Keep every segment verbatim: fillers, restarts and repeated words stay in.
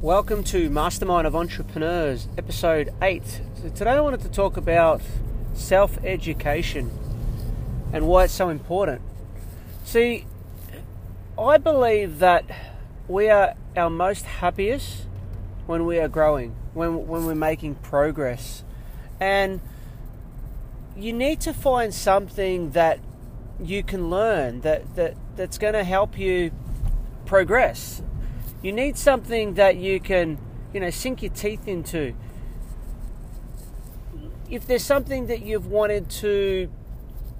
Welcome to Mastermind of Entrepreneurs, episode eight. So today I wanted to talk about self-education and why it's so important. See, I believe that we are our most happiest when we are growing, when when we're making progress. And you need to find something that you can learn that, that that's going to help you progress. You need something that you can, you know, sink your teeth into. If there's something that you've wanted to,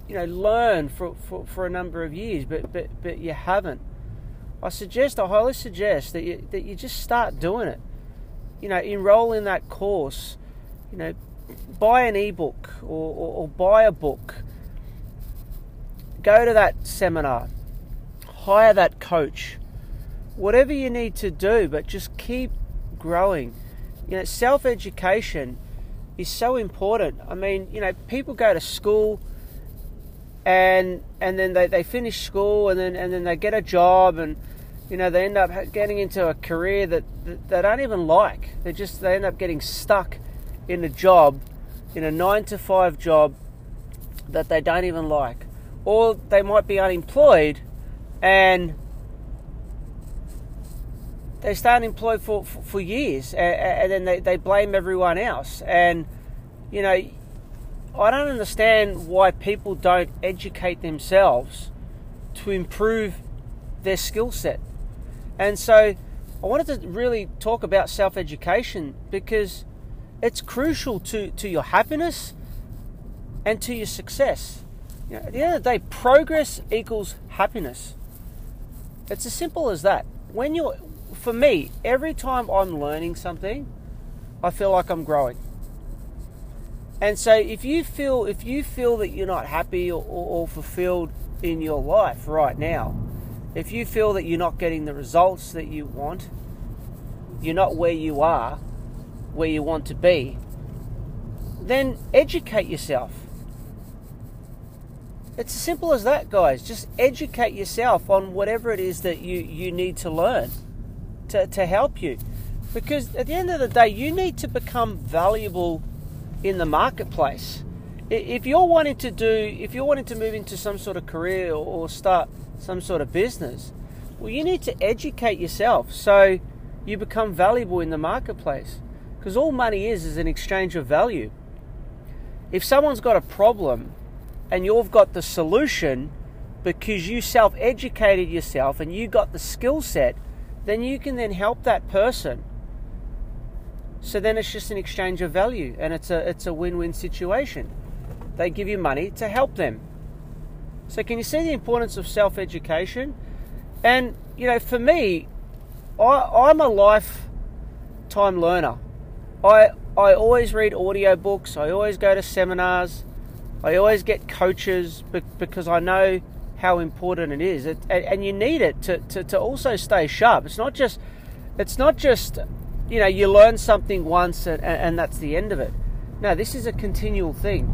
you know, learn for, for, for a number of years, but, but but you haven't, I suggest, I highly suggest that you that you just start doing it. You know, enroll in that course. You know, buy an ebook or, or, or buy a book. Go to that seminar. Hire that coach. Whatever you need to do, but just keep growing. You know, self-education is so important. I mean, you know, people go to school and and then they, they finish school and then and then they get a job and, you know, they end up getting into a career that, that they don't even like. They just they end up getting stuck in a job, in a nine to five job that they don't even like. Or they might be unemployed and they stay unemployed for, for, for years and, and then they, they blame everyone else. And, you know, I don't understand why people don't educate themselves to improve their skill set. And so I wanted to really talk about self-education because it's crucial to, to your happiness and to your success. You know, at the end of the day, progress equals happiness. It's as simple as that. When you're, for me, every time I'm learning something, I feel like I'm growing. And so, if you feel if you feel that you're not happy or, or, or fulfilled in your life right now, if you feel that you're not getting the results that you want, you're not where you are. Where you want to be, then educate yourself. It's as simple as that, guys. Just educate yourself on whatever it is that you, you need to learn to, to help you. Because at the end of the day, you need to become valuable in the marketplace. If you're wanting to do, if you're wanting to move into some sort of career or start some sort of business, well, you need to educate yourself so you become valuable in the marketplace. Because all money is is an exchange of value. If someone's got a problem and you've got the solution because you self-educated yourself and you got the skill set, then you can then help that person. So then it's just an exchange of value and it's a it's a win-win situation. They give you money to help them. So can you see the importance of self-education? And, you know, for me, I, I'm a lifetime learner. I I always read audiobooks, I always go to seminars, I always get coaches because I know how important it is. It, and you need it to, to, to also stay sharp. It's not just, it's not just, you know, you learn something once and, and that's the end of it. No, this is a continual thing.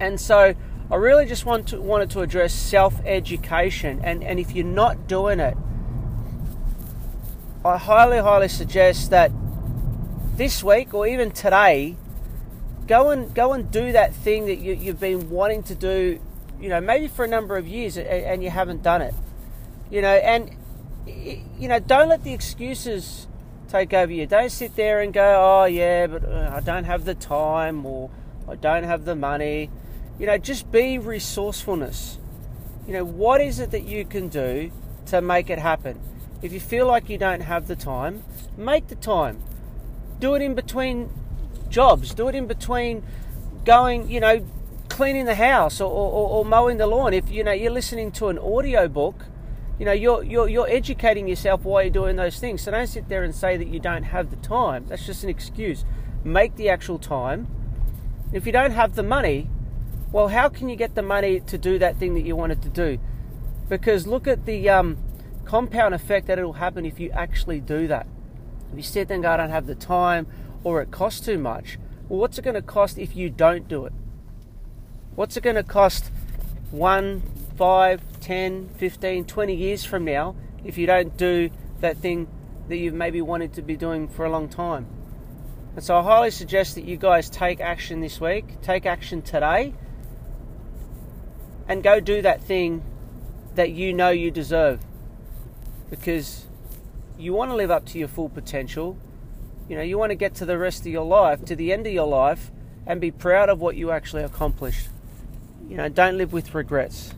And so I really just want to, wanted to address self-education. And, and if you're not doing it, I highly, highly suggest that this week or even today, go and go and do that thing that you, you've been wanting to do, you know, maybe for a number of years and, and you haven't done it, you know, and, you know, don't let the excuses take over you. Don't sit there and go, oh yeah, but I don't have the time or I don't have the money. You know, just be resourcefulness. You know, what is it that you can do to make it happen? If you feel like you don't have the time, make the time. Do it in between jobs. Do it in between going, you know, cleaning the house or, or, or mowing the lawn. If, you know, you're listening to an audio book, you know, you're, you're, you're educating yourself while you're doing those things. So don't sit there and say that you don't have the time. That's just an excuse. Make the actual time. If you don't have the money, well, how can you get the money to do that thing that you wanted to do? Because look at the um, compound effect that it'll happen if you actually do that. If you sit there and go, I don't have the time, or it costs too much, well, what's it going to cost if you don't do it? What's it going to cost one, five, ten, fifteen, twenty years from now if you don't do that thing that you've maybe wanted to be doing for a long time? And so I highly suggest that you guys take action this week, take action today, and go do that thing that you know you deserve, because you want to live up to your full potential. You know, you want to get to the rest of your life, to the end of your life, and be proud of what you actually accomplished. You know, don't live with regrets.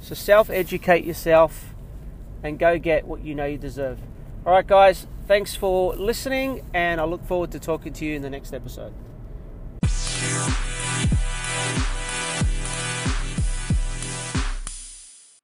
So self-educate yourself and go get what you know you deserve. All right, guys, thanks for listening, and I look forward to talking to you in the next episode.